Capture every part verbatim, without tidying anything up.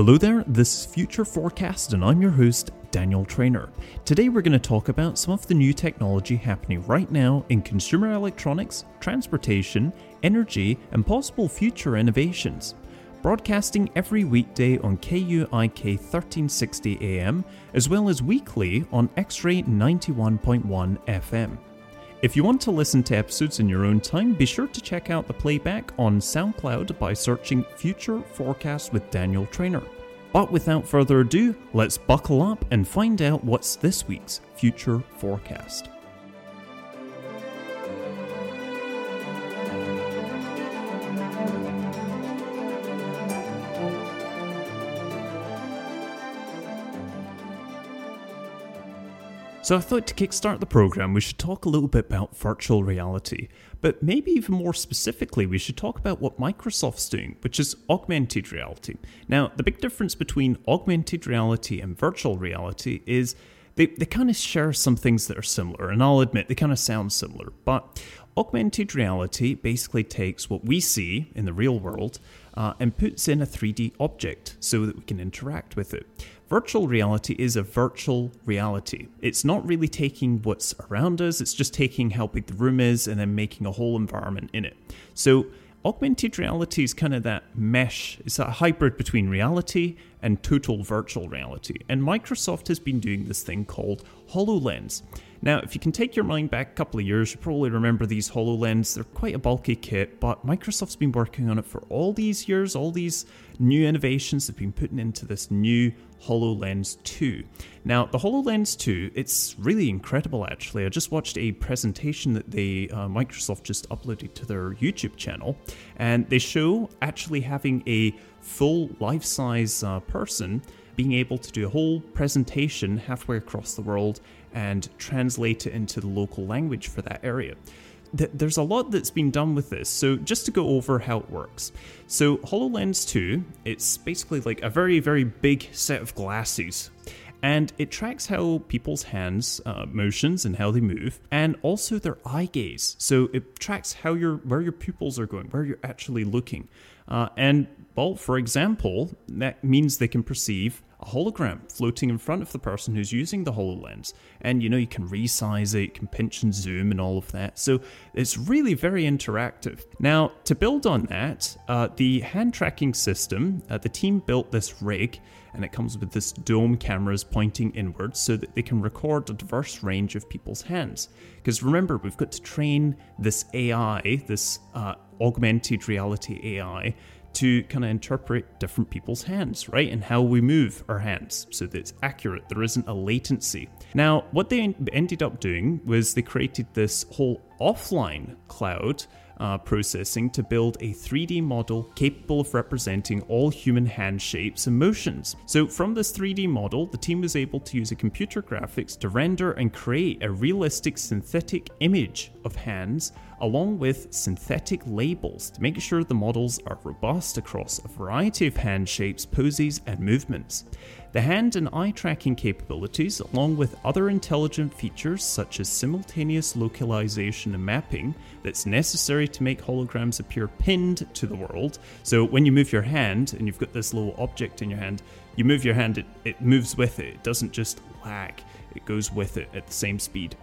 Hello there, this is Future Forecast and I'm your host, Daniel Trainer. Today we're going to talk about some of the new technology happening right now in consumer electronics, transportation, energy, and possible future innovations. Broadcasting every weekday on K U I K thirteen sixty A M, as well as weekly on X-Ray ninety-one point one F M. If you want to listen to episodes in your own time, be sure to check out the playback on SoundCloud by searching Future Forecast with Daniel Trainer. But without further ado, let's buckle up and find out what's this week's Future Forecast. So I thought to kickstart the program, we should talk a little bit about virtual reality, but maybe even more specifically, we should talk about what Microsoft's doing, which is augmented reality. Now, the big difference between augmented reality and virtual reality is they, they kind of share some things that are similar, and I'll admit they kind of sound similar, but augmented reality basically takes what we see in the real world uh, and puts in a three D object so that we can interact with it. Virtual reality is a virtual reality. It's not really taking what's around us, it's just taking how big the room is and then making a whole environment in it. So augmented reality is kind of that mesh, it's that hybrid between reality and total virtual reality. And Microsoft has been doing this thing called HoloLens. Now, if you can take your mind back a couple of years, you probably remember these HoloLens. They're quite a bulky kit, but Microsoft's been working on it for all these years, all these new innovations have been putting into this new HoloLens two. Now, the HoloLens two, it's really incredible, actually. I just watched a presentation that they uh, Microsoft just uploaded to their YouTube channel, and they show actually having a full life-size uh, person being able to do a whole presentation halfway across the world and translate it into the local language for that area. There's a lot that's been done with this, so just to go over how it works. So HoloLens two, it's basically like a very, very big set of glasses, and it tracks how people's hands uh, motions and how they move, and also their eye gaze. So it tracks how your where your pupils are going, where you're actually looking. Uh, and, well, for example, that means they can perceive a hologram floating in front of the person who's using the HoloLens. And, you know, you can resize it, you can pinch and zoom and all of that. So it's really very interactive. Now, to build on that, uh, the hand tracking system, uh, the team built this rig, and it comes with this dome cameras pointing inwards so that they can record a diverse range of people's hands. Because remember, we've got to train this A I, this uh, augmented reality A I, to kind of interpret different people's hands, right? And how we move our hands so that it's accurate, there isn't a latency. Now, what they ended up doing was they created this whole offline cloud uh, processing to build a three D model capable of representing all human hand shapes and motions. So from this three D model, the team was able to use a computer graphics to render and create a realistic synthetic image of hands along with synthetic labels to make sure the models are robust across a variety of hand shapes, poses, and movements. The hand and eye tracking capabilities, along with other intelligent features such as simultaneous localization and mapping that's necessary to make holograms appear pinned to the world. So when you move your hand and you've got this little object in your hand, you move your hand, it, it moves with it. It doesn't just lag, it goes with it at the same speed.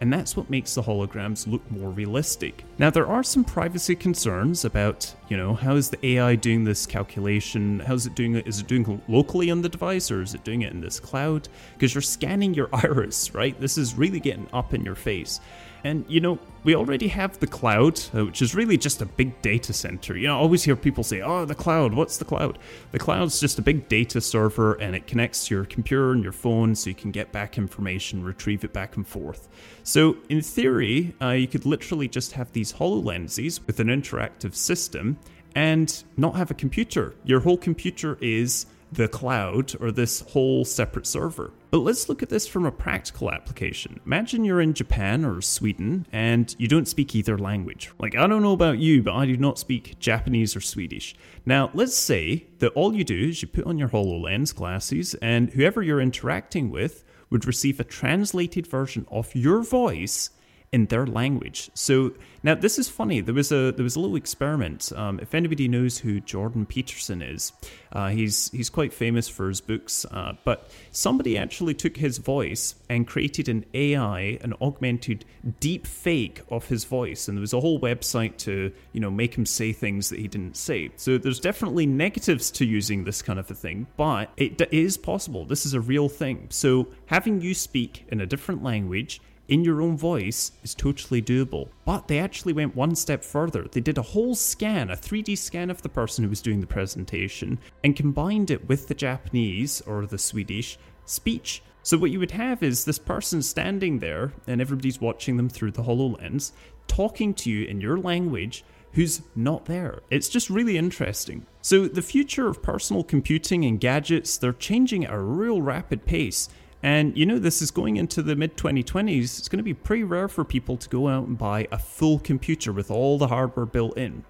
And that's what makes the holograms look more realistic. Now, there are some privacy concerns about, you know, how is the A I doing this calculation? How's it doing it? Is it doing it locally on the device or is it doing it in this cloud? Because you're scanning your iris, right? This is really getting up in your face. And, you know, we already have the cloud, which is really just a big data center. You know, I always hear people say, oh, the cloud, what's the cloud? The cloud's just a big data server and it connects to your computer and your phone so you can get back information, retrieve it back and forth. So in theory, uh, you could literally just have these HoloLenses with an interactive system and not have a computer. Your whole computer is the cloud or this whole separate server. But let's look at this from a practical application. Imagine you're in Japan or Sweden and you don't speak either language. Like, I don't know about you, but I do not speak Japanese or Swedish. Now, let's say that all you do is you put on your HoloLens glasses and whoever you're interacting with would receive a translated version of your voice in their language. So now this is funny. There was a there was a little experiment. Um, if anybody knows who Jordan Peterson is, uh, he's he's quite famous for his books. Uh, but somebody actually took his voice and created an A I, an augmented deep fake of his voice, and there was a whole website to you know make him say things that he didn't say. So there's definitely negatives to using this kind of a thing, but it is possible. This is a real thing. So having you speak in a different language in your own voice is totally doable. But they actually went one step further. They did a whole scan, a three D scan of the person who was doing the presentation, and combined it with the Japanese or the Swedish speech. So what you would have is this person standing there, and everybody's watching them through the HoloLens, talking to you in your language, who's not there. It's just really interesting. So the future of personal computing and gadgets, they're changing at a real rapid pace. And you know, this is going into the mid twenty twenties. It's going to be pretty rare for people to go out and buy a full computer with all the hardware built in.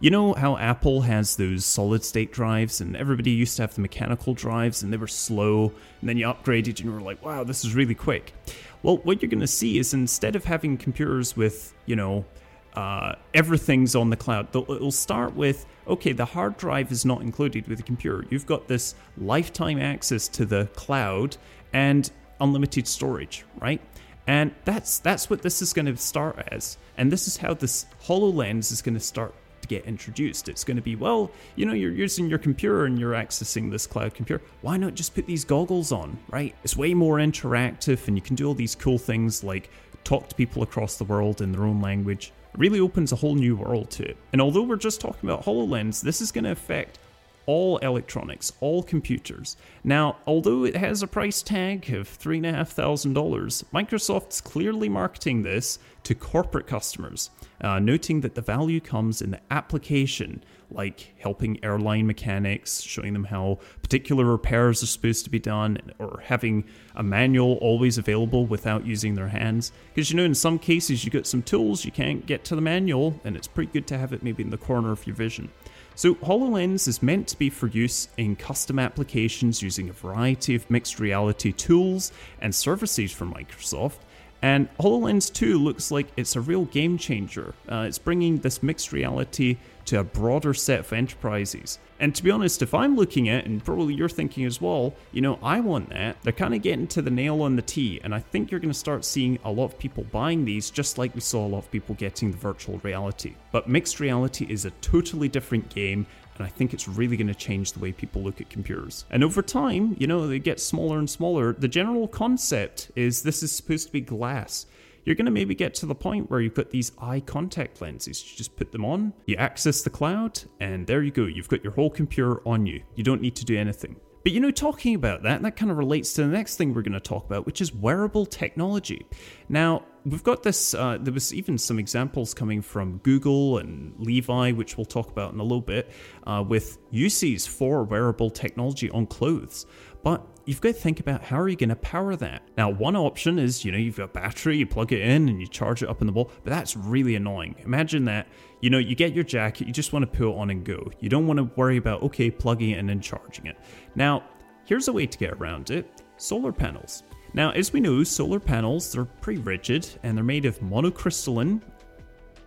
You know how Apple has those solid state drives, and everybody used to have the mechanical drives and they were slow, and then you upgraded and you were like, wow, this is really quick. Well, what you're going to see is instead of having computers with, you know, Uh, everything's on the cloud. It'll start with, okay, the hard drive is not included with the computer. You've got this lifetime access to the cloud and unlimited storage, right? And that's that's what this is going to start as. And this is how this HoloLens is going to start to get introduced. It's going to be, well, you know, you're using your computer and you're accessing this cloud computer. Why not just put these goggles on, right? It's way more interactive and you can do all these cool things like talk to people across the world in their own language. Really opens a whole new world to it. And although we're just talking about HoloLens, this is going to affect all electronics, all computers. Now, although it has a price tag of three thousand five hundred dollars, Microsoft's clearly marketing this to corporate customers, uh, noting that the value comes in the application, like helping airline mechanics, showing them how particular repairs are supposed to be done, or having a manual always available without using their hands. Because, you know, in some cases, you get some tools, you can't get to the manual, and it's pretty good to have it maybe in the corner of your vision. So HoloLens is meant to be for use in custom applications using a variety of mixed reality tools and services from Microsoft. And HoloLens two looks like it's a real game changer. Uh, it's bringing this mixed reality to a broader set of enterprises. And to be honest, if I'm looking at, and probably you're thinking as well, you know, I want that. They're kind of getting to the nail on the tee. And I think you're going to start seeing a lot of people buying these, just like we saw a lot of people getting the virtual reality. But mixed reality is a totally different game. And I think it's really going to change the way people look at computers. And over time, you know, they get smaller and smaller. The general concept is this is supposed to be glass. You're going to maybe get to the point where you've got these eye contact lenses. You just put them on, you access the cloud, and there you go. You've got your whole computer on you. You don't need to do anything. But you know, talking about that, that kind of relates to the next thing we're going to talk about, which is wearable technology. Now, we've got this, uh, there was even some examples coming from Google and Levi, which we'll talk about in a little bit, uh, with uses for wearable technology on clothes. But you've got to think about how are you going to power that? Now, one option is, you know, you've got a battery, you plug it in and you charge it up in the wall, but that's really annoying. Imagine that, you know, you get your jacket, you just want to put it on and go. You don't want to worry about, okay, plugging it in and charging it. Now, here's a way to get around it, solar panels. Now, as we know, solar panels, they're pretty rigid and they're made of monocrystalline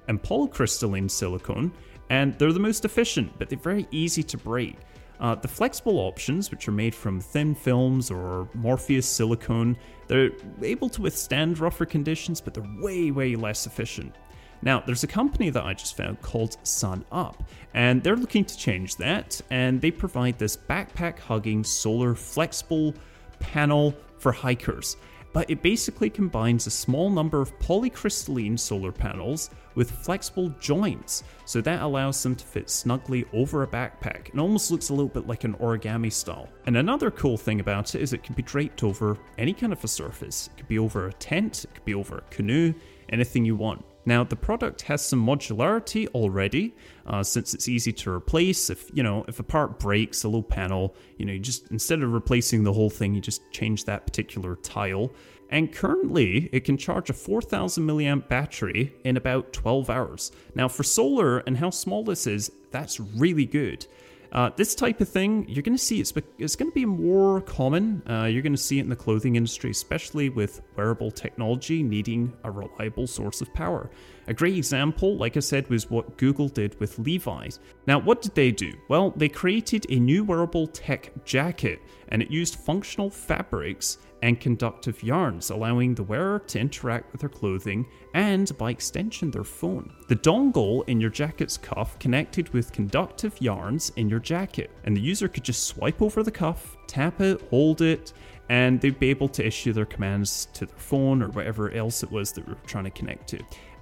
and polycrystalline silicone, and they're the most efficient, but they're very easy to break. Uh, the flexible options, which are made from thin films or Morpheus silicone, they're able to withstand rougher conditions, but they're way, way less efficient. Now, there's a company that I just found called SunUp, and they're looking to change that, and they provide this backpack-hugging solar flexible panel for hikers. But it basically combines a small number of polycrystalline solar panels with flexible joints, so that allows them to fit snugly over a backpack. It almost looks a little bit like an origami style. And another cool thing about it is it can be draped over any kind of a surface. It could be over a tent, it could be over a canoe, anything you want. Now, the product has some modularity already, uh, since it's easy to replace. If, you know, if a part breaks, a little panel, you know, you just, instead of replacing the whole thing, you just change that particular tile. And currently, it can charge a four thousand milliamp battery in about twelve hours. Now, for solar and how small this is, that's really good. Uh, this type of thing, you're going to see it's, it's going to be more common. Uh, you're going to see it in the clothing industry, especially with wearable technology needing a reliable source of power. A great example, like I said, was what Google did with Levi. Now, what did they do? Well, they created a new wearable tech jacket, and it used functional fabrics and conductive yarns, allowing the wearer to interact with their clothing and, by extension, their phone. The dongle in your jacket's cuff connected with conductive yarns in your jacket, and the user could just swipe over the cuff, tap it, hold it, and they'd be able to issue their commands to their phone or whatever else it was that we were trying to connect to.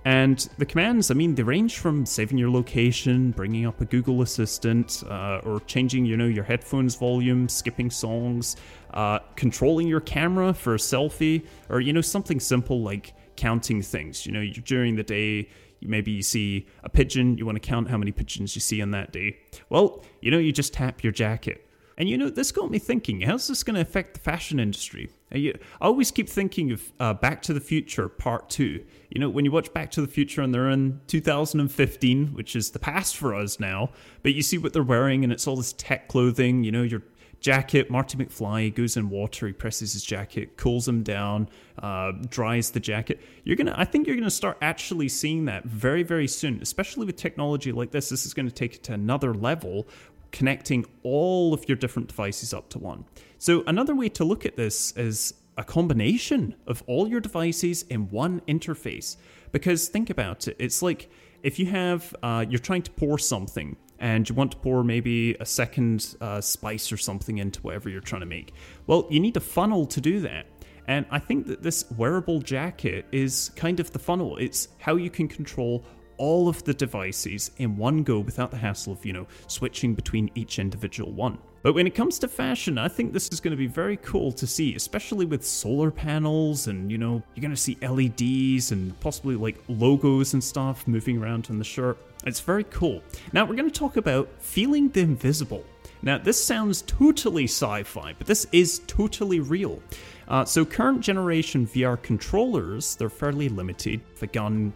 And the commands, I mean, they range from saving your location, bringing up a Google Assistant, uh, or changing, you know, your headphones volume, skipping songs, uh, controlling your camera for a selfie, or, you know, something simple like counting things. You know, during the day, maybe you see a pigeon, you want to count how many pigeons you see on that day. Well, you know, you just tap your jacket. And, you know, this got me thinking, how's this going to affect the fashion industry? I always keep thinking of uh, Back to the Future Part two. You know, when you watch Back to the Future and they're in two thousand fifteen, which is the past for us now, but you see what they're wearing and it's all this tech clothing, you know, your jacket. Marty McFly goes in water, he presses his jacket, cools him down, uh, dries the jacket. You're gonna, I think you're gonna start actually seeing that very, very soon, especially with technology like this. This is gonna take it to another level, connecting all of your different devices up to one. So another way to look at this is a combination of all your devices in one interface. Because think about it, it's like if you have, uh, you're trying to pour something and you want to pour maybe a second uh, spice or something into whatever you're trying to make. Well, you need a funnel to do that. And I think that this wearable jacket is kind of the funnel. It's how you can control all of the devices in one go without the hassle of, you know, switching between each individual one. But when it comes to fashion, I think this is going to be very cool to see, especially with solar panels and, you know, you're going to see L E Ds and possibly like logos and stuff moving around on the shirt. It's very cool. Now we're going to talk about feeling the invisible. Now, this sounds totally sci-fi, but this is totally real. Uh, so current generation V R controllers, they're fairly limited. The gun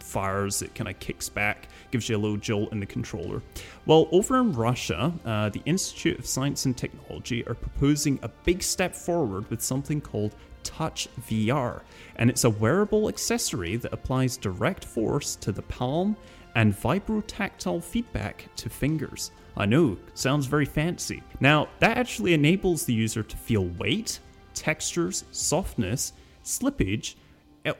fires, it kind of kicks back, gives you a little jolt in the controller. Well, over in Russia, uh, the Institute of Science and Technology are proposing a big step forward with something called Touch V R, and it's a wearable accessory that applies direct force to the palm and vibrotactile feedback to fingers. I know, sounds very fancy. Now, that actually enables the user to feel weight, textures, softness, slippage,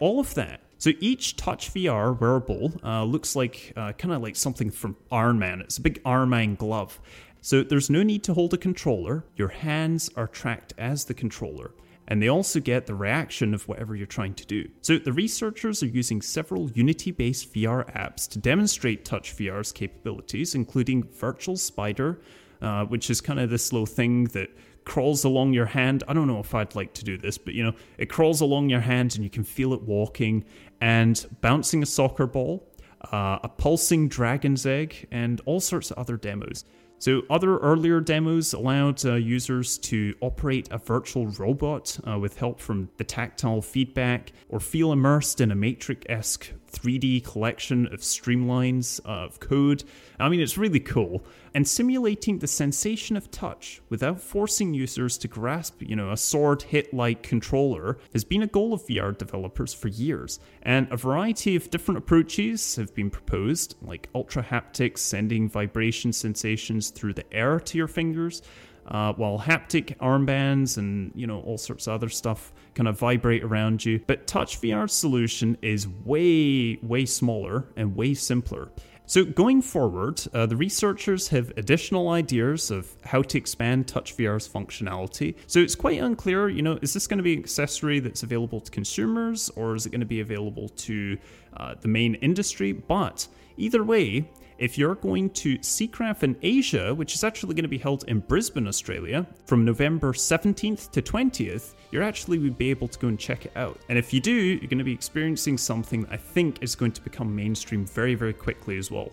all of that. So each Touch V R wearable uh, looks like uh, kind of like something from Iron Man. It's a big Iron Man glove. So there's no need to hold a controller. Your hands are tracked as the controller, and they also get the reaction of whatever you're trying to do. So the researchers are using several Unity-based V R apps to demonstrate Touch V R's capabilities, including Virtual Spider, uh, which is kind of this little thing that crawls along your hand. I don't know if I'd like to do this, but you know, it crawls along your hand and you can feel it walking and bouncing a soccer ball, uh, a pulsing dragon's egg, and all sorts of other demos. So other earlier demos allowed uh, users to operate a virtual robot uh, with help from the tactile feedback, or feel immersed in a Matrix-esque three D collection of streamlines uh, of code. I mean, it's really cool. And simulating the sensation of touch without forcing users to grasp, you know, a sword hit-like controller has been a goal of V R developers for years. And a variety of different approaches have been proposed, like ultra haptics, sending vibration sensations through the air to your fingers, uh, while haptic armbands and, you know, all sorts of other stuff kind of vibrate around you. But Touch V R's solution is way, way smaller and way simpler. So going forward, uh, the researchers have additional ideas of how to expand Touch V R's functionality. So it's quite unclear, you know, is this going to be an accessory that's available to consumers, or is it going to be available to uh, the main industry? But either way, if you're going to SeaCraft in Asia, which is actually going to be held in Brisbane, Australia, from November seventeenth to twentieth, you're actually going to be able to go and check it out. And if you do, you're going to be experiencing something that I think is going to become mainstream very, very quickly as well.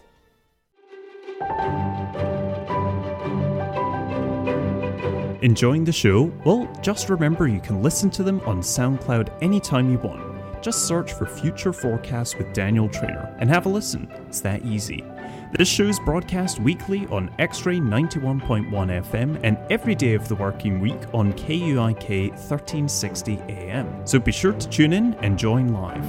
Enjoying the show? Well, just remember you can listen to them on SoundCloud anytime you want. Just search for Future Forecast with Daniel Trainer and have a listen. It's that easy. This show's broadcast weekly on X-Ray ninety-one point one F M and every day of the working week on K U I K thirteen sixty A M. So be sure to tune in and join live.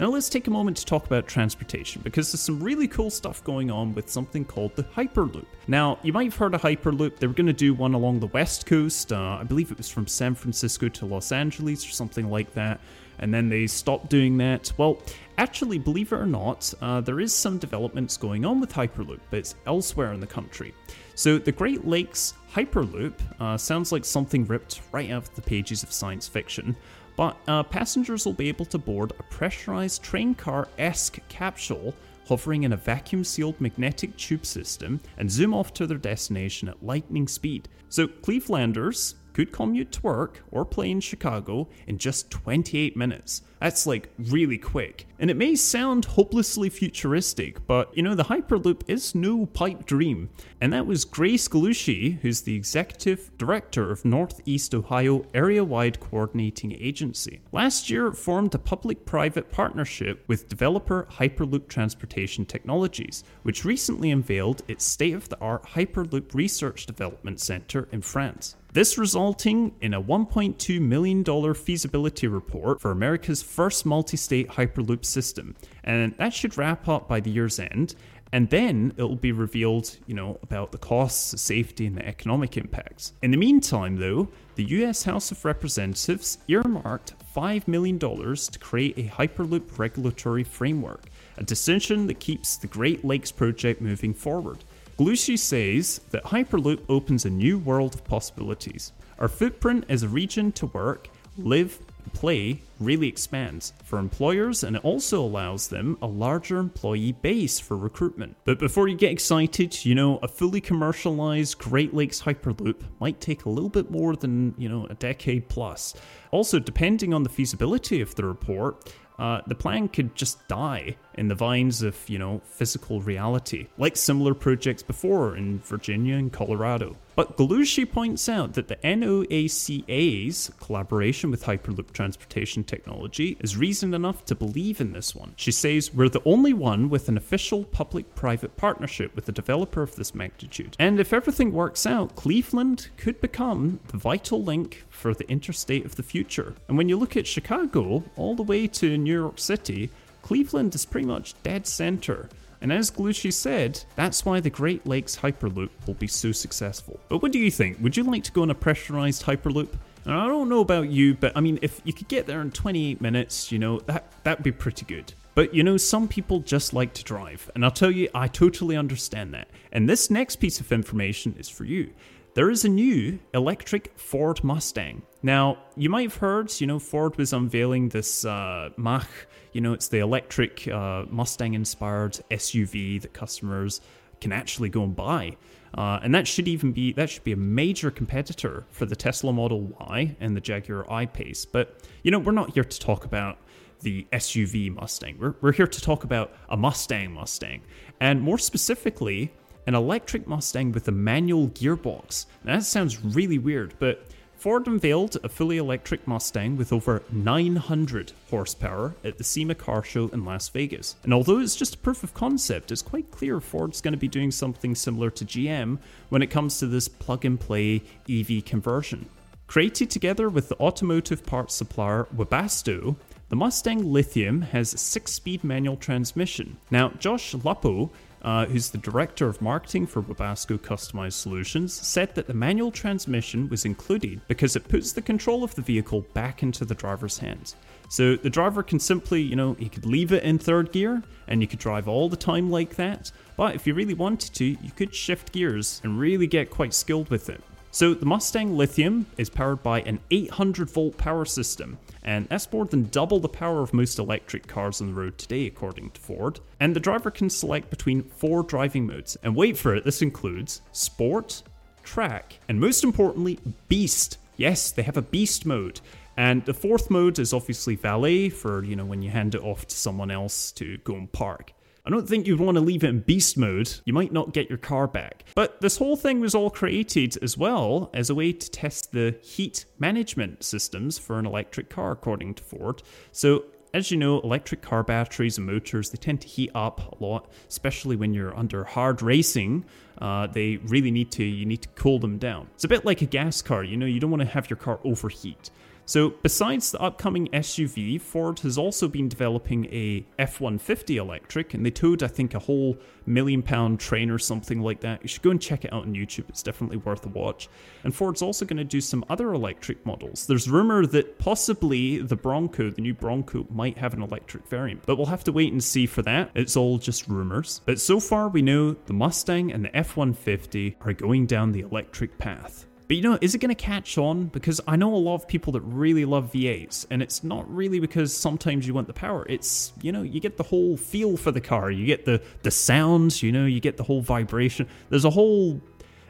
Now let's take a moment to talk about transportation, because there's some really cool stuff going on with something called the Hyperloop. Now, you might have heard of Hyperloop. They were going to do one along the West Coast. Uh, I believe it was from San Francisco to Los Angeles or something like that. And then they stopped doing that. Well, actually, believe it or not, uh, there is some developments going on with Hyperloop, but it's elsewhere in the country. So the Great Lakes Hyperloop uh, sounds like something ripped right out of the pages of science fiction. But uh, passengers will be able to board a pressurized train car-esque capsule hovering in a vacuum-sealed magnetic tube system and zoom off to their destination at lightning speed. So Clevelanders could commute to work or play in Chicago in just twenty-eight minutes. That's like really quick. And it may sound hopelessly futuristic, but you know, the Hyperloop is no pipe dream. And that was Grace Gallucci, who's the executive director of Northeast Ohio Area-Wide Coordinating Agency. Last year, it formed a public-private partnership with developer Hyperloop Transportation Technologies, which recently unveiled its state-of-the-art Hyperloop Research Development Center in France. This resulting in a one point two million dollars feasibility report for America's first multi-state Hyperloop system, and that should wrap up by the year's end, and then it'll be revealed, you know, about the costs, the safety, and the economic impacts. In the meantime, though, the U S House of Representatives earmarked five million dollars to create a Hyperloop regulatory framework, a decision that keeps the Great Lakes project moving forward. Gallucci says that Hyperloop opens a new world of possibilities. Our footprint as a region to work, live, play really expands for employers, and it also allows them a larger employee base for recruitment. But before you get excited, you know, a fully commercialized Great Lakes Hyperloop might take a little bit more than, you know, a decade plus. Also, depending on the feasibility of the report, Uh, the plan could just die in the vines of, you know, physical reality, like similar projects before in Virginia and Colorado. But Gallucci points out that the NOACA's collaboration with Hyperloop Transportation Technology is reason enough to believe in this one. She says, "We're the only one with an official public-private partnership with a developer of this magnitude. And if everything works out, Cleveland could become the vital link for the interstate of the future." And when you look at Chicago all the way to New York City, Cleveland is pretty much dead center. And as Gallucci said, that's why the Great Lakes Hyperloop will be so successful. But what do you think? Would you like to go on a pressurized Hyperloop? And I don't know about you, but I mean, if you could get there in twenty-eight minutes, you know, that, that'd be pretty good. But you know, some people just like to drive. And I'll tell you, I totally understand that. And this next piece of information is for you. There is a new electric Ford Mustang. Now, you might have heard, you know, Ford was unveiling this uh, Mach, you know, it's the electric uh, Mustang-inspired S U V that customers can actually go and buy. Uh, and that should even be, that should be a major competitor for the Tesla Model Y and the Jaguar I-Pace. But, you know, we're not here to talk about the S U V Mustang. We're, we're here to talk about a Mustang Mustang. And more specifically, an electric Mustang with a manual gearbox. Now, that sounds really weird, but Ford unveiled a fully electric Mustang with over nine hundred horsepower at the SEMA car show in Las Vegas. And although it's just a proof of concept, it's quite clear Ford's going to be doing something similar to G M when it comes to this plug-and-play E V conversion. Created together with the automotive parts supplier Webasto, the Mustang Lithium has a six-speed manual transmission. Now, Josh Lupo, Uh, who's the director of marketing for Webasto Customized Solutions, said that the manual transmission was included because it puts the control of the vehicle back into the driver's hands. So the driver can simply, you know, he could leave it in third gear and you could drive all the time like that. But if you really wanted to, you could shift gears and really get quite skilled with it. So the Mustang Lithium is powered by an eight hundred volt power system, and that's more than double the power of most electric cars on the road today, according to Ford. And the driver can select between four driving modes, and wait for it, this includes Sport, Track, and most importantly, Beast. Yes, they have a Beast mode. And the fourth mode is obviously Valet, for, you know, when you hand it off to someone else to go and park. I don't think you'd want to leave it in beast mode, you might not get your car back. But this whole thing was all created as well as a way to test the heat management systems for an electric car, according to Ford. So, as you know, electric car batteries and motors, they tend to heat up a lot, especially when you're under hard racing. Uh, they really need to, you need to cool them down. It's a bit like a gas car, you know, you don't want to have your car overheat. So besides the upcoming S U V, Ford has also been developing a F one fifty electric, and they towed, I think, a whole million pound train or something like that. You should go and check it out on YouTube, it's definitely worth a watch. And Ford's also going to do some other electric models. There's rumour that possibly the Bronco, the new Bronco, might have an electric variant, but we'll have to wait and see for that. It's all just rumours. But so far we know the Mustang and the F one fifty are going down the electric path. But you know, is it going to catch on? Because I know a lot of people that really love V eights, and it's not really because sometimes you want the power. It's, you know, you get the whole feel for the car. You get the, the sounds, you know, you get the whole vibration. There's a whole...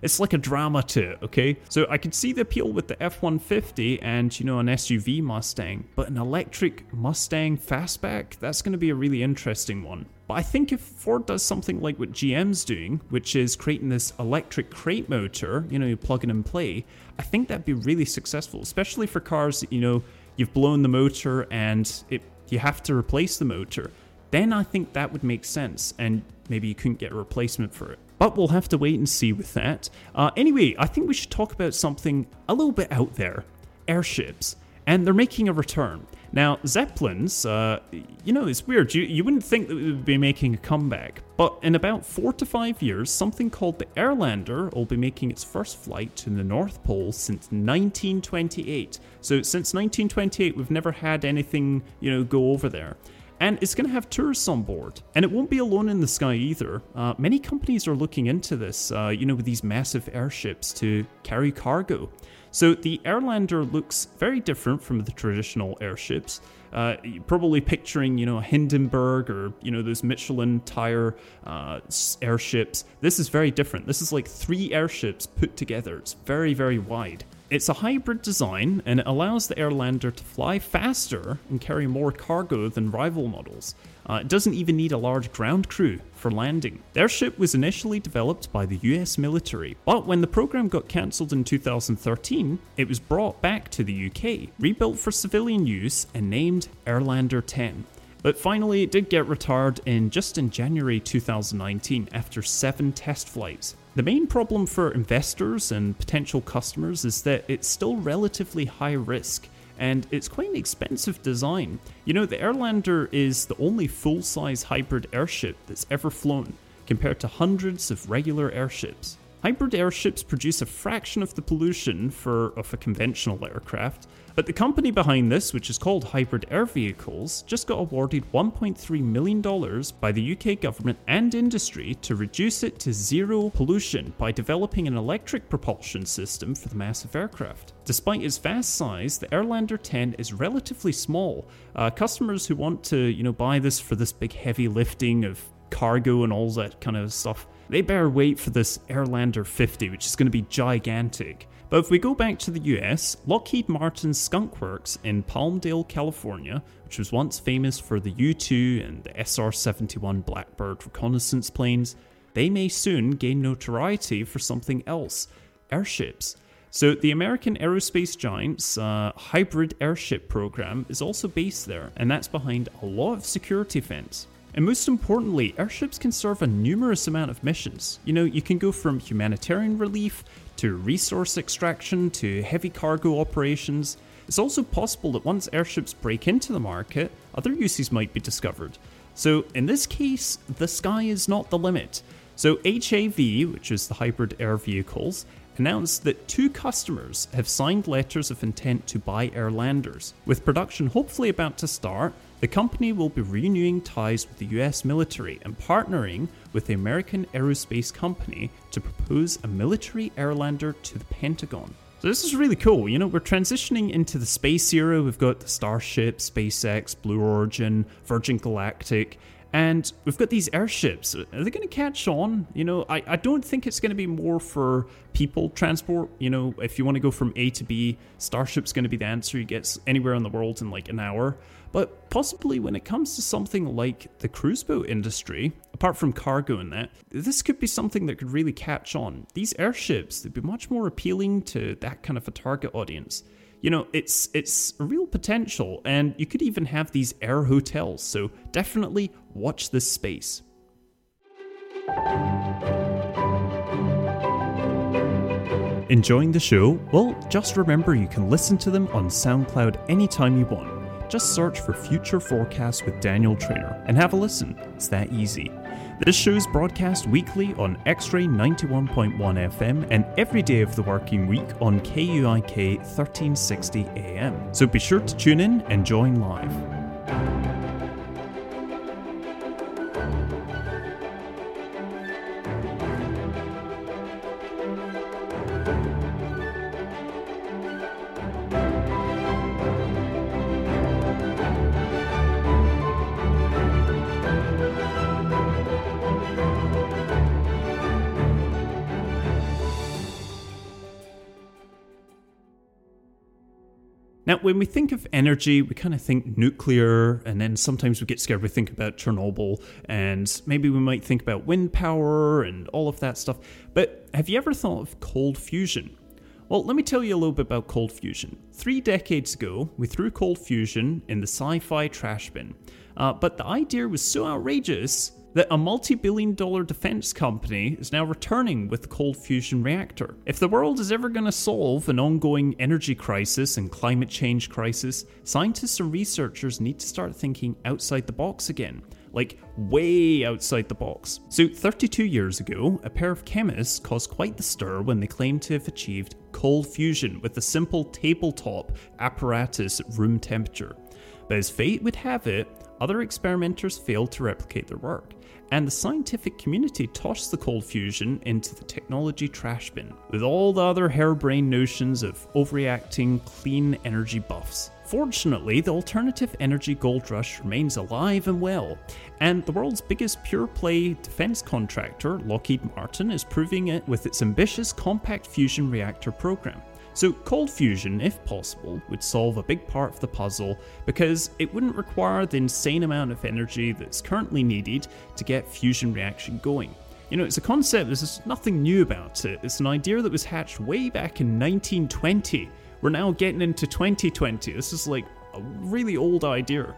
It's like a drama to it, okay? So I could see the appeal with the F one fifty and, you know, an S U V Mustang, but an electric Mustang fastback, that's going to be a really interesting one. But I think if Ford does something like what G M's doing, which is creating this electric crate motor, you know, you plug in and play, I think that'd be really successful, especially for cars that, you know, you've blown the motor and it, you have to replace the motor. Then I think that would make sense, and maybe you couldn't get a replacement for it. But we'll have to wait and see with that. Uh, anyway, I think we should talk about something a little bit out there. Airships. And they're making a return. Now, Zeppelins, uh, you know, it's weird. You, you wouldn't think that they would be making a comeback. But in about four to five years, something called the Airlander will be making its first flight to the North Pole since nineteen twenty-eight. So since nineteen twenty-eight, we've never had anything, you know, go over there. And it's going to have tourists on board. And it won't be alone in the sky either. Uh, many companies are looking into this, uh, you know, with these massive airships to carry cargo. So the Airlander looks very different from the traditional airships. Uh, you're probably picturing, you know, Hindenburg or, you know, those Michelin tire uh, airships. This is very different. This is like three airships put together. It's very, very wide. It's a hybrid design, and it allows the Airlander to fly faster and carry more cargo than rival models. Uh, it doesn't even need a large ground crew for landing. The airship was initially developed by the U S military, but when the program got cancelled in two thousand thirteen, it was brought back to the U K, rebuilt for civilian use, and named Airlander ten. But finally, it did get retired in just in January two thousand nineteen after seven test flights. The main problem for investors and potential customers is that it's still relatively high risk, and it's quite an expensive design. You know, the Airlander is the only full-size hybrid airship that's ever flown, compared to hundreds of regular airships. Hybrid airships produce a fraction of the pollution for, of a conventional aircraft, but the company behind this, which is called Hybrid Air Vehicles, just got awarded one point three million dollars by the U K government and industry to reduce it to zero pollution by developing an electric propulsion system for the massive aircraft. Despite its vast size, the Airlander ten is relatively small. Uh, customers who want to, you know, buy this for this big heavy lifting of cargo and all that kind of stuff, they better wait for this Airlander fifty, which is going to be gigantic. But if we go back to the U S, Lockheed Martin Skunk Works in Palmdale, California, which was once famous for the U two and the S R seventy-one Blackbird reconnaissance planes, they may soon gain notoriety for something else, airships. So the American aerospace giant's uh, hybrid airship program is also based there, and that's behind a lot of security fence. And most importantly, airships can serve a numerous amount of missions. You know, you can go from humanitarian relief to resource extraction to heavy cargo operations. It's also possible that once airships break into the market, other uses might be discovered. So in this case, the sky is not the limit. So H A V, which is the Hybrid Air Vehicles, announced that two customers have signed letters of intent to buy Airlanders, with production hopefully about to start, The company will be renewing ties with the U S military and partnering with the American aerospace company to propose a military airlander to the Pentagon. So this is really cool. You know, we're transitioning into the space era. We've got the Starship, SpaceX, Blue Origin, Virgin Galactic, and we've got these airships. Are they going to catch on? You know, I, I don't think it's going to be more for people transport. You know, if you want to go from A to B, Starship's going to be the answer. You get anywhere in the world in like an hour. But possibly when it comes to something like the cruise boat industry, apart from cargo and that, this could be something that could really catch on. These airships, they'd be much more appealing to that kind of a target audience. You know, it's it's a real potential, and you could even have these air hotels, so definitely watch this space. Enjoying the show? Well, just remember you can listen to them on SoundCloud anytime you want. Just search for Future Forecasts with Daniel Trainer and have a listen. It's that easy. This show's broadcast weekly on X-Ray ninety-one point one F M and every day of the working week on K U I K thirteen sixty A M. So be sure to tune in and join live. Now, when we think of energy, we kind of think nuclear, and then sometimes we get scared. We think about Chernobyl, and maybe we might think about wind power and all of that stuff. But have you ever thought of cold fusion? Well, let me tell you a little bit about cold fusion. Three decades ago, we threw cold fusion in the sci-fi trash bin. Uh, but the idea was so outrageous that a multi-billion dollar defense company is now returning with the cold fusion reactor. If the world is ever going to solve an ongoing energy crisis and climate change crisis, scientists and researchers need to start thinking outside the box again. Like, way outside the box. So, thirty-two years ago, a pair of chemists caused quite the stir when they claimed to have achieved cold fusion with a simple tabletop apparatus at room temperature. But as fate would have it, other experimenters failed to replicate their work, and the scientific community tossed the cold fusion into the technology trash bin, with all the other harebrained notions of overreacting clean energy buffs. Fortunately, the alternative energy gold rush remains alive and well, and the world's biggest pure-play defense contractor, Lockheed Martin, is proving it with its ambitious compact fusion reactor program. So cold fusion, if possible, would solve a big part of the puzzle because it wouldn't require the insane amount of energy that's currently needed to get fusion reaction going. You know, it's a concept, there's nothing new about it. It's an idea that was hatched way back in nineteen twenty. We're now getting into twenty twenty. This is like a really old idea.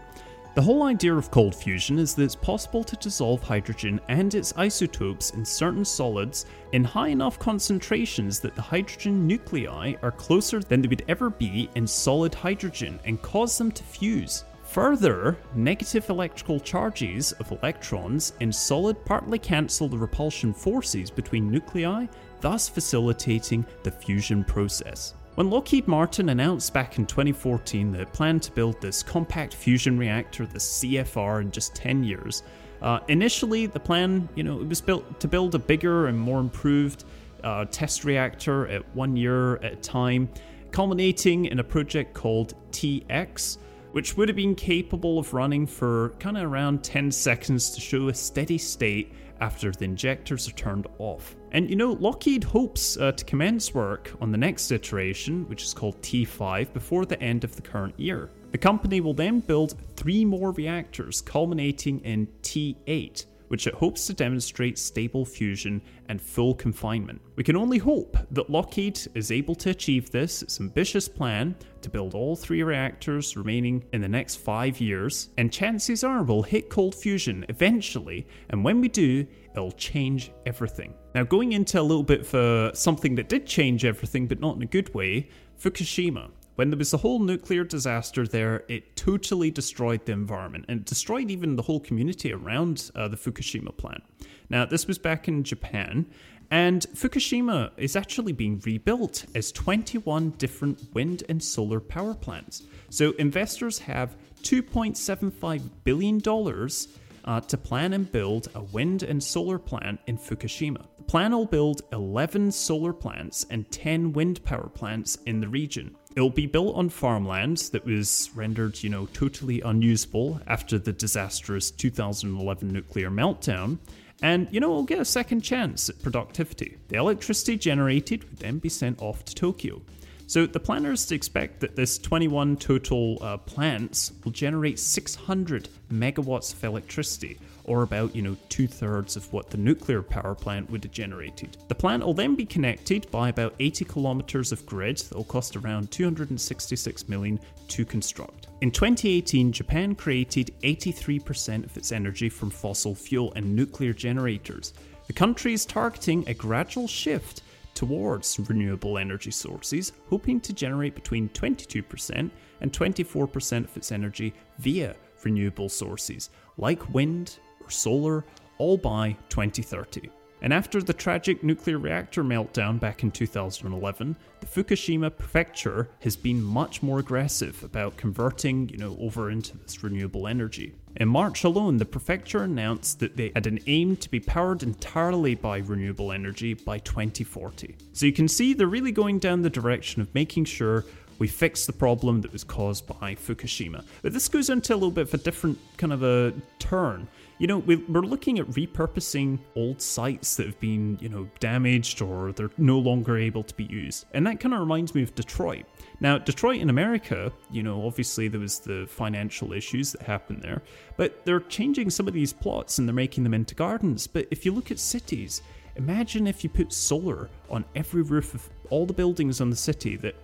The whole idea of cold fusion is that it's possible to dissolve hydrogen and its isotopes in certain solids in high enough concentrations that the hydrogen nuclei are closer than they would ever be in solid hydrogen and cause them to fuse. Further, negative electrical charges of electrons in solid partly cancel the repulsion forces between nuclei, thus facilitating the fusion process. When Lockheed Martin announced back in twenty fourteen that it planned to build this compact fusion reactor, the C F R, in just ten years, uh, initially the plan, you know, it was built to build a bigger and more improved uh, test reactor at one year at a time, culminating in a project called T X, which would have been capable of running for kind of around ten seconds to show a steady state after the injectors are turned off. And you know, Lockheed hopes uh, to commence work on the next iteration, which is called T five, before the end of the current year. The company will then build three more reactors, culminating in T eight, which it hopes to demonstrate stable fusion and full confinement. We can only hope that Lockheed is able to achieve this, its ambitious plan to build all three reactors remaining in the next five years, and chances are we'll hit cold fusion eventually, and when we do, it'll change everything. Now, going into a little bit for something that did change everything, but not in a good way, Fukushima. When there was the whole nuclear disaster there, it totally destroyed the environment and destroyed even the whole community around uh, the Fukushima plant. Now, this was back in Japan, and Fukushima is actually being rebuilt as twenty-one different wind and solar power plants. So investors have two point seven five billion dollars uh, to plan and build a wind and solar plant in Fukushima. The plan will build eleven solar plants and ten wind power plants in the region. It'll be built on farmland that was rendered, you know, totally unusable after the disastrous two thousand eleven nuclear meltdown. And, you know, we'll get a second chance at productivity. The electricity generated would then be sent off to Tokyo. So the planners expect that this twenty-one total uh, plants will generate six hundred megawatts of electricity, or about, you know, two-thirds of what the nuclear power plant would have generated. The plant will then be connected by about eighty kilometers of grid that will cost around two hundred sixty-six million dollars to construct. In twenty eighteen, Japan created eighty-three percent of its energy from fossil fuel and nuclear generators. The country is targeting a gradual shift towards renewable energy sources, hoping to generate between twenty-two percent and twenty-four percent of its energy via renewable sources, like wind or solar, all by twenty thirty. And after the tragic nuclear reactor meltdown back in two thousand eleven, the Fukushima prefecture has been much more aggressive about converting, you know, over into this renewable energy. In March alone, the prefecture announced that they had an aim to be powered entirely by renewable energy by twenty forty. So you can see they're really going down the direction of making sure we fix the problem that was caused by Fukushima. But this goes into a little bit of a different kind of a turn. You know, we're looking at repurposing old sites that have been, you know, damaged or they're no longer able to be used. And that kind of reminds me of Detroit. Now, Detroit in America, you know, obviously there was the financial issues that happened there, but they're changing some of these plots and they're making them into gardens. But if you look at cities, imagine if you put solar on every roof of all the buildings on the city that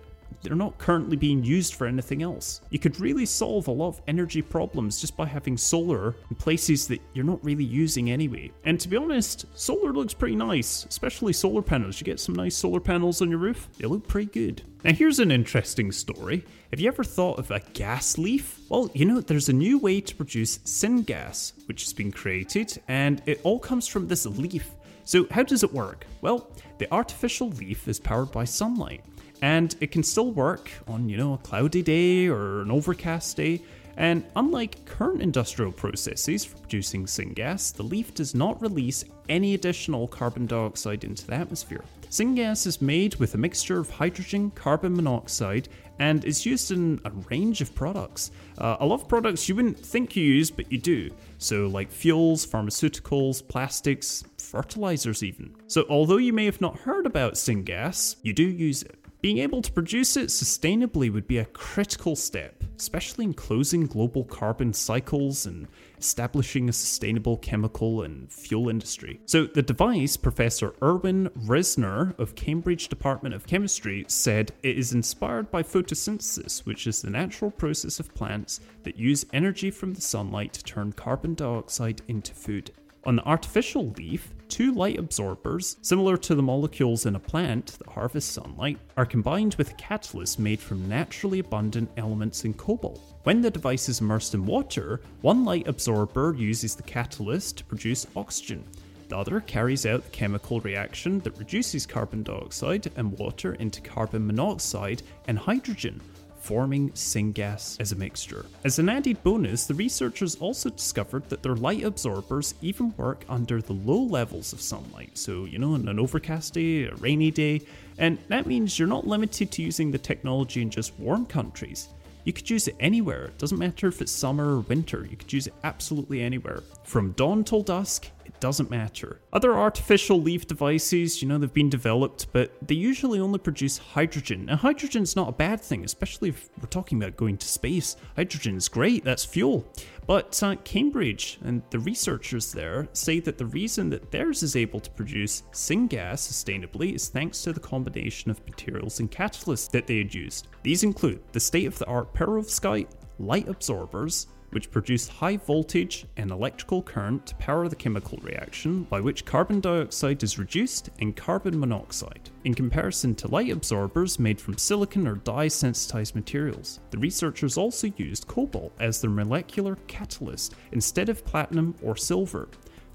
they're not currently being used for anything else. You could really solve a lot of energy problems just by having solar in places that you're not really using anyway. And to be honest, solar looks pretty nice, especially solar panels. You get some nice solar panels on your roof, they look pretty good. Now here's an interesting story. Have you ever thought of a gas leaf? Well, you know, there's a new way to produce syngas, which has been created, and it all comes from this leaf. So how does it work? Well, the artificial leaf is powered by sunlight. And it can still work on, you know, a cloudy day or an overcast day. And unlike current industrial processes for producing syngas, the leaf does not release any additional carbon dioxide into the atmosphere. Syngas is made with a mixture of hydrogen, carbon monoxide, and is used in a range of products. Uh, a lot of products you wouldn't think you use, but you do. So like fuels, pharmaceuticals, plastics, fertilizers even. So although you may have not heard about syngas, you do use it. Being able to produce it sustainably would be a critical step, especially in closing global carbon cycles and establishing a sustainable chemical and fuel industry. So the device, Professor Erwin Risner of Cambridge Department of Chemistry, said it is inspired by photosynthesis, which is the natural process of plants that use energy from the sunlight to turn carbon dioxide into food. On the artificial leaf, two light absorbers, similar to the molecules in a plant that harvests sunlight, are combined with a catalyst made from naturally abundant elements in cobalt. When the device is immersed in water, one light absorber uses the catalyst to produce oxygen. The other carries out the chemical reaction that reduces carbon dioxide and water into carbon monoxide and hydrogen, forming syngas as a mixture. As an added bonus, the researchers also discovered that their light absorbers even work under the low levels of sunlight, so, you know, on an overcast day, a rainy day, and that means you're not limited to using the technology in just warm countries. You could use it anywhere. It doesn't matter if it's summer or winter, you could use it absolutely anywhere. From dawn till dusk, it doesn't matter. Other artificial leaf devices, you know, they've been developed, but they usually only produce hydrogen. Now, hydrogen's not a bad thing, especially if we're talking about going to space. Hydrogen's great, that's fuel. But uh, Cambridge and the researchers there say that the reason that theirs is able to produce syngas sustainably is thanks to the combination of materials and catalysts that they had used. These include the state-of-the-art perovskite, light absorbers, which produce high voltage and electrical current to power the chemical reaction by which carbon dioxide is reduced and carbon monoxide, in comparison to light absorbers made from silicon or dye-sensitized materials. The researchers also used cobalt as their molecular catalyst instead of platinum or silver.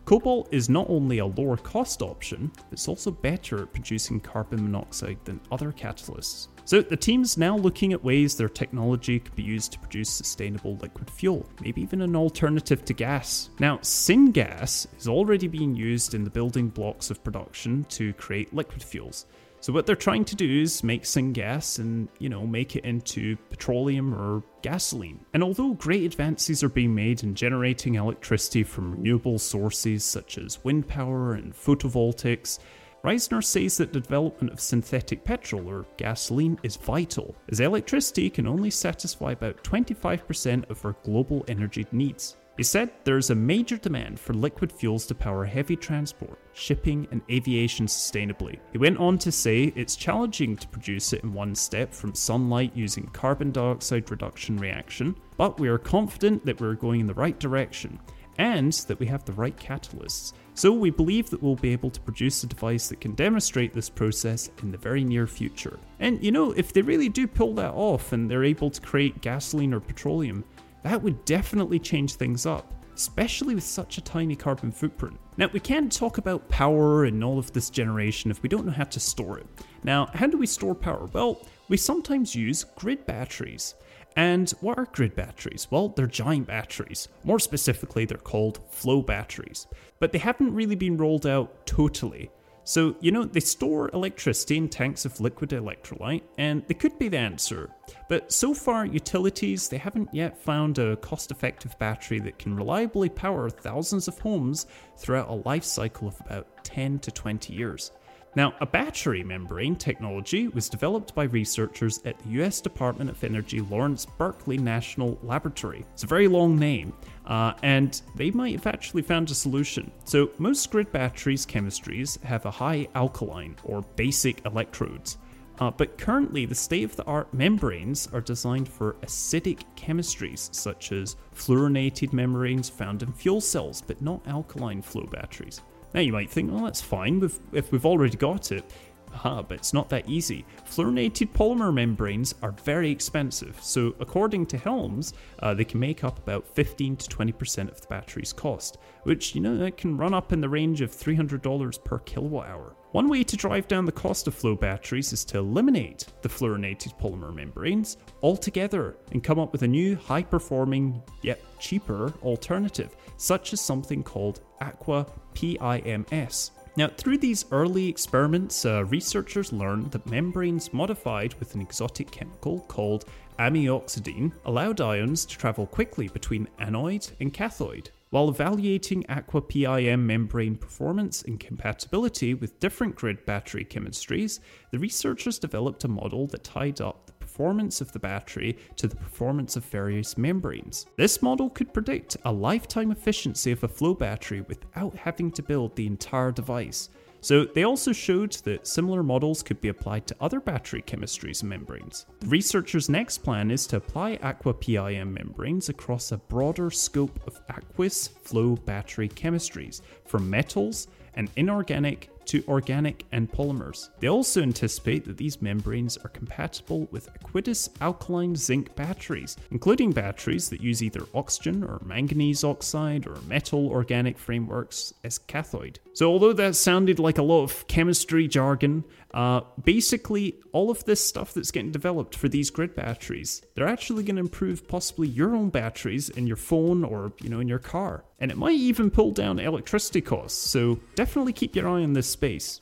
Cobalt is not only a lower cost option, it's also better at producing carbon monoxide than other catalysts. So the team's now looking at ways their technology could be used to produce sustainable liquid fuel, maybe even an alternative to gas. Now, syngas is already being used in the building blocks of production to create liquid fuels. So what they're trying to do is make syngas and, you know, make it into petroleum or gasoline. And although great advances are being made in generating electricity from renewable sources such as wind power and photovoltaics, Reisner says that the development of synthetic petrol or gasoline is vital, as electricity can only satisfy about twenty-five percent of our global energy needs. He said there is a major demand for liquid fuels to power heavy transport, shipping and aviation sustainably. He went on to say it's challenging to produce it in one step from sunlight using carbon dioxide reduction reaction, but we are confident that we're going in the right direction and that we have the right catalysts. So we believe that we'll be able to produce a device that can demonstrate this process in the very near future. And you know, if they really do pull that off and they're able to create gasoline or petroleum, that would definitely change things up, especially with such a tiny carbon footprint. Now, we can talk about power and all of this generation if we don't know how to store it. Now, how do we store power? Well, we sometimes use grid batteries. And what are grid batteries? Well, they're giant batteries. More specifically, they're called flow batteries. But they haven't really been rolled out totally. So, you know, they store electricity in tanks of liquid electrolyte, and they could be the answer. But so far, utilities, they haven't yet found a cost-effective battery that can reliably power thousands of homes throughout a life cycle of about ten to twenty years. Now, a battery membrane technology was developed by researchers at the U S Department of Energy Lawrence Berkeley National Laboratory. It's a very long name, uh, and they might have actually found a solution. So most grid batteries' chemistries have a high alkaline or basic electrodes, uh, but currently the state-of-the-art membranes are designed for acidic chemistries such as fluorinated membranes found in fuel cells, but not alkaline flow batteries. Now you might think, well, that's fine we've, if we've already got it. Aha, but it's not that easy. Fluorinated polymer membranes are very expensive, so according to Helms, uh, they can make up about fifteen to twenty percent of the battery's cost, which, you know, that can run up in the range of three hundred dollars per kilowatt hour. One way to drive down the cost of flow batteries is to eliminate the fluorinated polymer membranes altogether and come up with a new high-performing yet cheaper alternative, such as something called Aqua P I M S. Now, through these early experiments, uh, researchers learned that membranes modified with an exotic chemical called amioxidine allowed ions to travel quickly between anode and cathode. While evaluating Aqua P I M membrane performance and compatibility with different grid battery chemistries, the researchers developed a model that tied up the performance of the battery to the performance of various membranes. This model could predict a lifetime efficiency of a flow battery without having to build the entire device. So they also showed that similar models could be applied to other battery chemistries and membranes. The researchers' next plan is to apply Aqua P I M membranes across a broader scope of aqueous flow battery chemistries, from metals and inorganic to organic and polymers. They also anticipate that these membranes are compatible with aqueous alkaline zinc batteries, including batteries that use either oxygen or manganese oxide or metal organic frameworks as cathode. So although that sounded like a lot of chemistry jargon, uh, basically all of this stuff that's getting developed for these grid batteries, they're actually going to improve possibly your own batteries in your phone or, you know, in your car. And it might even pull down electricity costs, so definitely keep your eye on this space.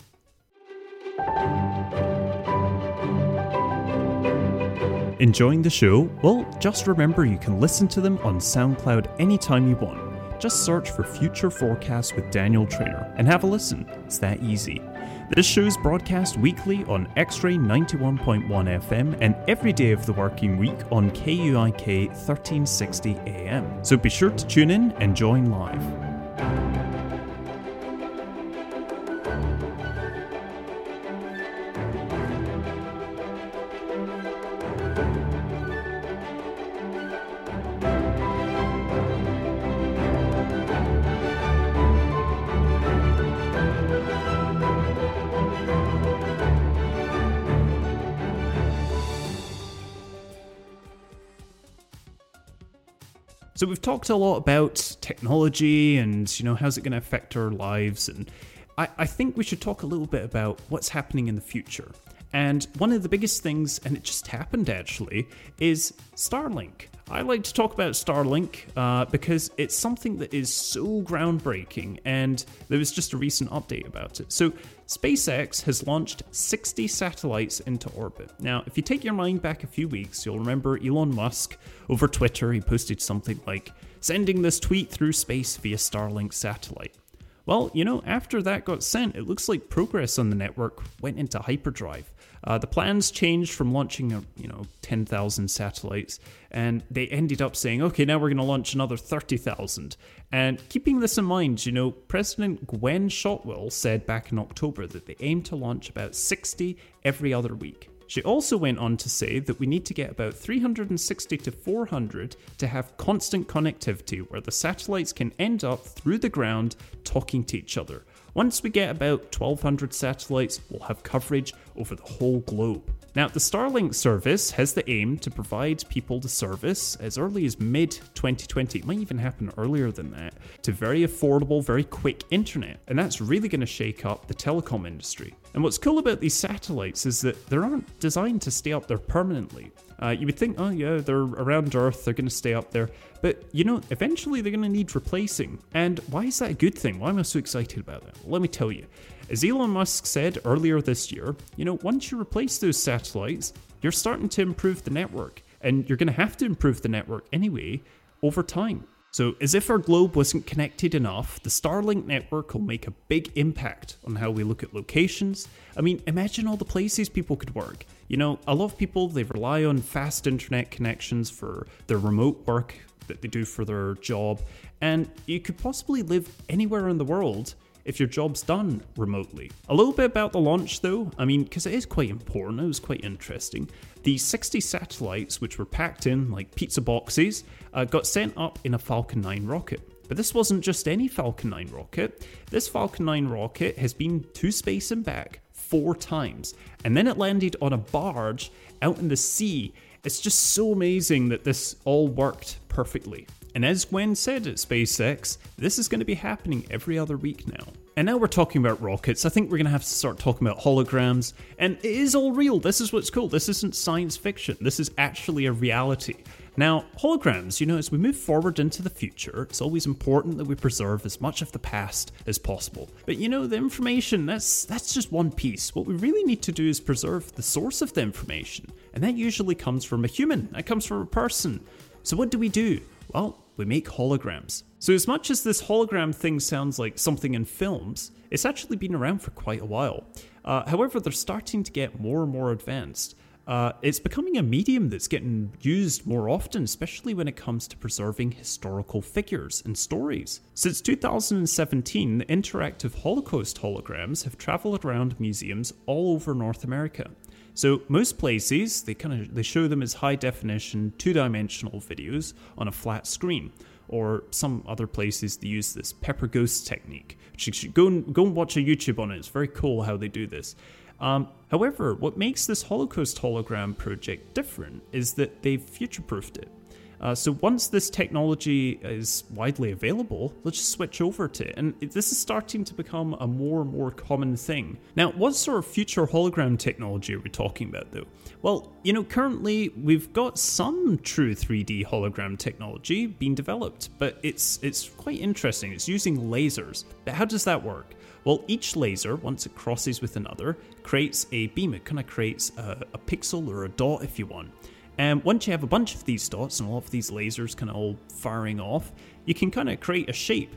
Enjoying the show? Well, just remember you can listen to them on SoundCloud anytime you want. Just search for Future Forecasts with Daniel Trainer and have a listen. It's that easy. This show's broadcast weekly on X-Ray ninety-one point one F M and every day of the working week on K U I K thirteen sixty A M. So be sure to tune in and join live. So we've talked a lot about technology and, you know, how's it going to affect our lives, and I, I think we should talk a little bit about what's happening in the future. And one of the biggest things, and it just happened actually, is Starlink. I like to talk about Starlink uh, because it's something that is so groundbreaking, and there was just a recent update about it. So SpaceX has launched sixty satellites into orbit. Now, if you take your mind back a few weeks, you'll remember Elon Musk over Twitter, he posted something like, sending this tweet through space via Starlink satellite. Well, you know, after that got sent, it looks like progress on the network went into hyperdrive. Uh, the plans changed from launching, uh, you know, ten thousand satellites, and they ended up saying, okay, now we're going to launch another thirty thousand. And keeping this in mind, you know, President Gwen Shotwell said back in October that they aim to launch about sixty every other week. She also went on to say that we need to get about three hundred sixty to four hundred to have constant connectivity where the satellites can end up through the ground talking to each other. Once we get about twelve hundred satellites, we'll have coverage over the whole globe. Now, the Starlink service has the aim to provide people the service as early as mid twenty twenty, it might even happen earlier than that, to very affordable, very quick internet. And that's really going to shake up the telecom industry. And what's cool about these satellites is that they aren't designed to stay up there permanently. Uh, you would think, oh yeah, they're around Earth, they're going to stay up there. But, you know, eventually they're going to need replacing. And why is that a good thing? Why am I so excited about that? Well, let me tell you. As Elon Musk said earlier this year, you know, once you replace those satellites, you're starting to improve the network. And you're going to have to improve the network anyway over time. So, as if our globe wasn't connected enough, the Starlink network will make a big impact on how we look at locations. I mean, imagine all the places people could work. You know, a lot of people, they rely on fast internet connections for their remote work that they do for their job. And you could possibly live anywhere in the world if your job's done remotely. A little bit about the launch though, I mean, because it is quite important, it was quite interesting. The sixty satellites, which were packed in like pizza boxes, uh, got sent up in a Falcon nine rocket. But this wasn't just any Falcon nine rocket. This Falcon nine rocket has been to space and back four times, and then it landed on a barge out in the sea. It's just so amazing that this all worked perfectly. And as Gwen said at SpaceX, this is going to be happening every other week now. And now we're talking about rockets. I think we're going to have to start talking about holograms. And it is all real. This is what's cool. This isn't science fiction. This is actually a reality. Now, holograms, you know, as we move forward into the future, it's always important that we preserve as much of the past as possible. But you know, the information, that's that's just one piece. What we really need to do is preserve the source of the information. And that usually comes from a human. That comes from a person. So what do we do? Well, we make holograms. So as much as this hologram thing sounds like something in films, it's actually been around for quite a while. Uh, however, they're starting to get more and more advanced. Uh, it's becoming a medium that's getting used more often, especially when it comes to preserving historical figures and stories. Since two thousand seventeen, the interactive Holocaust holograms have traveled around museums all over North America. So most places, they kind of they show them as high-definition, two-dimensional videos on a flat screen. Or some other places, they use this pepper ghost technique. You should go and, go and watch a YouTube on it. It's very cool how they do this. Um, however, what makes this Holocaust hologram project different is that they've future-proofed it. Uh, so once this technology is widely available, let's just switch over to it. And this is starting to become a more and more common thing. Now, what sort of future hologram technology are we talking about, though? Well, you know, currently we've got some true three D hologram technology being developed, but it's it's quite interesting. It's using lasers. But how does that work? Well, each laser, once it crosses with another, creates a beam. It kind of creates a, a pixel or a dot, if you want. And once you have a bunch of these dots and all of these lasers kind of all firing off, you can kind of create a shape.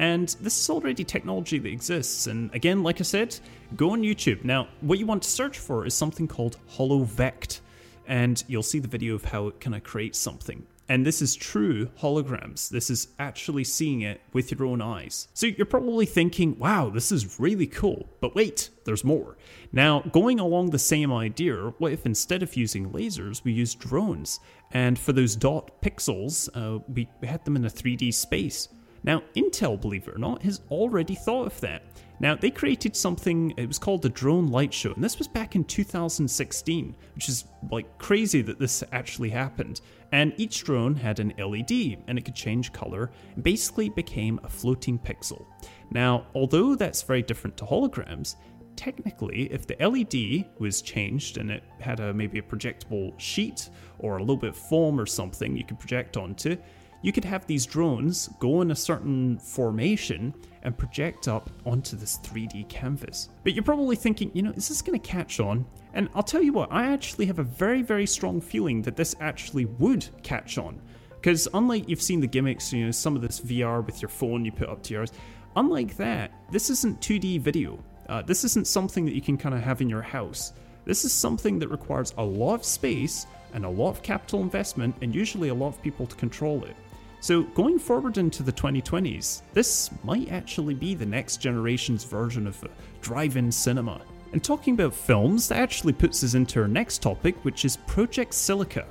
And this is already technology that exists. And again, like I said, go on YouTube. Now, what you want to search for is something called HoloVect. And you'll see the video of how it kind of creates something. And this is true holograms. This is actually seeing it with your own eyes. So you're probably thinking, wow, this is really cool. But wait, there's more. Now, going along the same idea, what if instead of using lasers, we used drones? And for those dot pixels, uh, we had them in a three D space. Now, Intel, believe it or not, has already thought of that. Now, they created something, it was called the Drone Light Show, and this was back in two thousand sixteen, which is like crazy that this actually happened. And each drone had an L E D, and it could change color, and basically became a floating pixel. Now, although that's very different to holograms, technically, if the L E D was changed and it had a maybe a projectable sheet or a little bit of foam or something you could project onto, you could have these drones go in a certain formation and project up onto this three D canvas. But you're probably thinking, you know, is this going to catch on? And I'll tell you what, I actually have a very, very strong feeling that this actually would catch on. Because unlike you've seen the gimmicks, you know, some of this V R with your phone you put up to yours, unlike that, this isn't two D video. Uh, this isn't something that you can kind of have in your house. This is something that requires a lot of space and a lot of capital investment and usually a lot of people to control it. So going forward into the twenty twenties, this might actually be the next generation's version of drive-in cinema. And talking about films, that actually puts us into our next topic, which is Project Silica.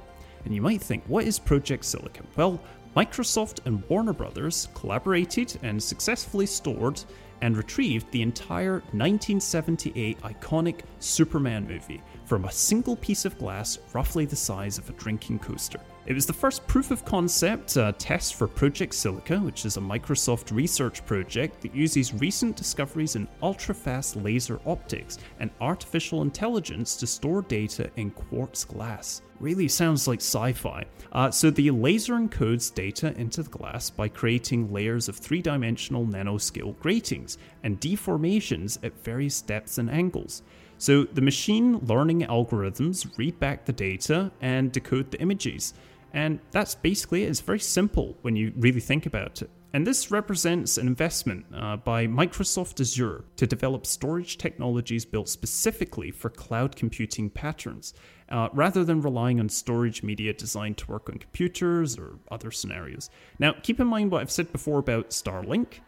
And you might think, what is Project Silica? Well, Microsoft and Warner Brothers collaborated and successfully stored and retrieved the entire nineteen seventy-eight iconic Superman movie from a single piece of glass roughly the size of a drinking coaster. It was the first proof of concept uh, test for Project Silica, which is a Microsoft research project that uses recent discoveries in ultra-fast laser optics and artificial intelligence to store data in quartz glass. Really sounds like sci-fi. Uh, so the laser encodes data into the glass by creating layers of three-dimensional nanoscale gratings and deformations at various depths and angles. So the machine learning algorithms read back the data and decode the images. And that's basically it. It's very simple when you really think about it. And this represents an investment uh, by Microsoft Azure to develop storage technologies built specifically for cloud computing patterns, uh, rather than relying on storage media designed to work on computers or other scenarios. Now, keep in mind what I've said before about Starlink,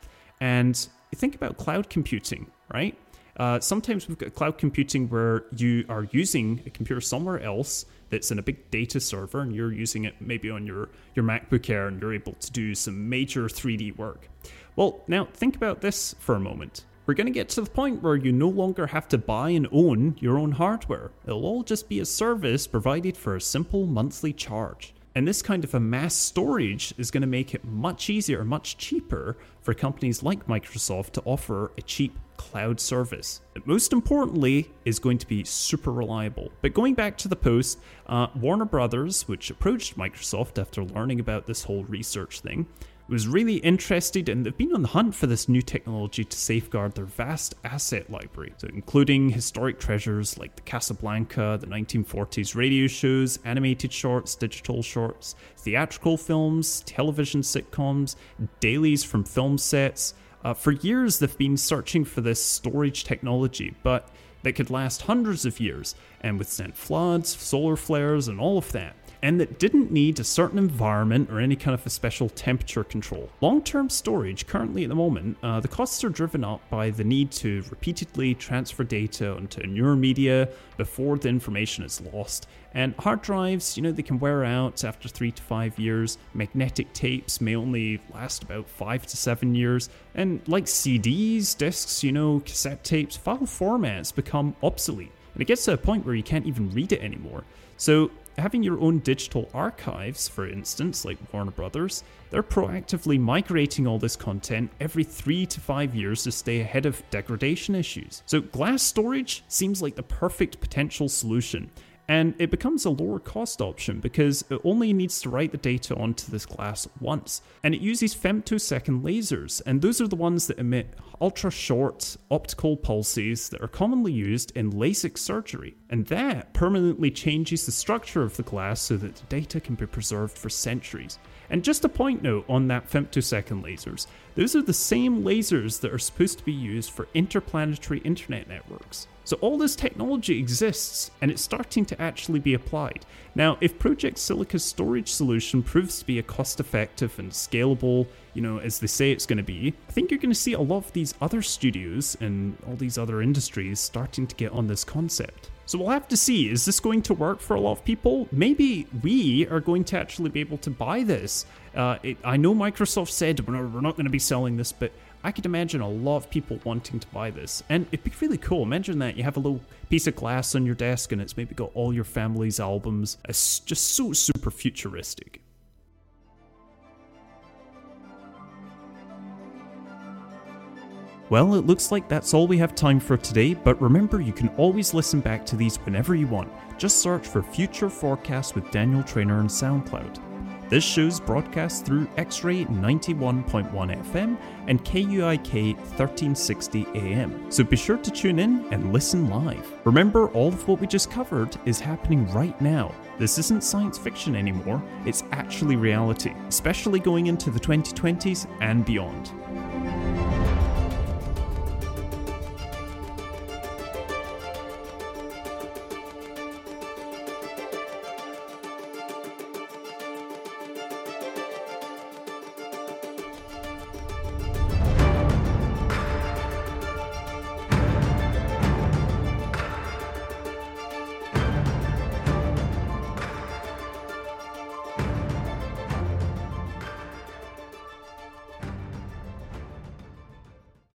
and think about cloud computing, right? Uh, sometimes we've got cloud computing where you are using a computer somewhere else that's in a big data server and you're using it maybe on your, your MacBook Air and you're able to do some major three D work. Well, now think about this for a moment. We're going to get to the point where you no longer have to buy and own your own hardware. It'll all just be a service provided for a simple monthly charge. And this kind of a mass storage is going to make it much easier, much cheaper for companies like Microsoft to offer a cheap cloud service. But most importantly, is going to be super reliable. But going back to the post, uh, Warner Brothers, which approached Microsoft after learning about this whole research thing, was really interested, and they've been on the hunt for this new technology to safeguard their vast asset library, so including historic treasures like the Casablanca, the nineteen forties radio shows, animated shorts, digital shorts, theatrical films, television sitcoms, dailies from film sets. Uh, for years, they've been searching for this storage technology, but that could last hundreds of years and withstand floods, solar flares, and all of that, and that didn't need a certain environment or any kind of a special temperature control. Long-term storage, currently at the moment, uh, the costs are driven up by the need to repeatedly transfer data onto newer media before the information is lost. And hard drives, you know, they can wear out after three to five years. Magnetic tapes may only last about five to seven years. And like C Ds, discs, you know, cassette tapes, file formats become obsolete. And it gets to a point where you can't even read it anymore. So having your own digital archives, for instance, like Warner Brothers, they're proactively migrating all this content every three to five years to stay ahead of degradation issues. So glass storage seems like the perfect potential solution, and it becomes a lower cost option because it only needs to write the data onto this glass once. And it uses femtosecond lasers, and those are the ones that emit ultra-short optical pulses that are commonly used in LASIK surgery, and that permanently changes the structure of the glass so that the data can be preserved for centuries. And just a point note on that femtosecond lasers, those are the same lasers that are supposed to be used for interplanetary internet networks. So all this technology exists, and it's starting to actually be applied. Now, if Project Silica's storage solution proves to be a cost-effective and scalable, you know, as they say it's going to be, I think you're going to see a lot of these other studios and all these other industries starting to get on this concept. So we'll have to see, is this going to work for a lot of people? Maybe we are going to actually be able to buy this. Uh, it, I know Microsoft said we're not, we're not going to be selling this, but I could imagine a lot of people wanting to buy this. And it'd be really cool. Imagine that you have a little piece of glass on your desk and it's maybe got all your family's albums. It's just so super futuristic. Well, it looks like that's all we have time for today, but remember you can always listen back to these whenever you want. Just search for Future Forecast with Daniel Trainer on SoundCloud. This show's broadcast through X-Ray ninety-one point one F M and K U I K thirteen sixty A M, so be sure to tune in and listen live. Remember, all of what we just covered is happening right now. This isn't science fiction anymore, it's actually reality, especially going into the twenty twenties and beyond.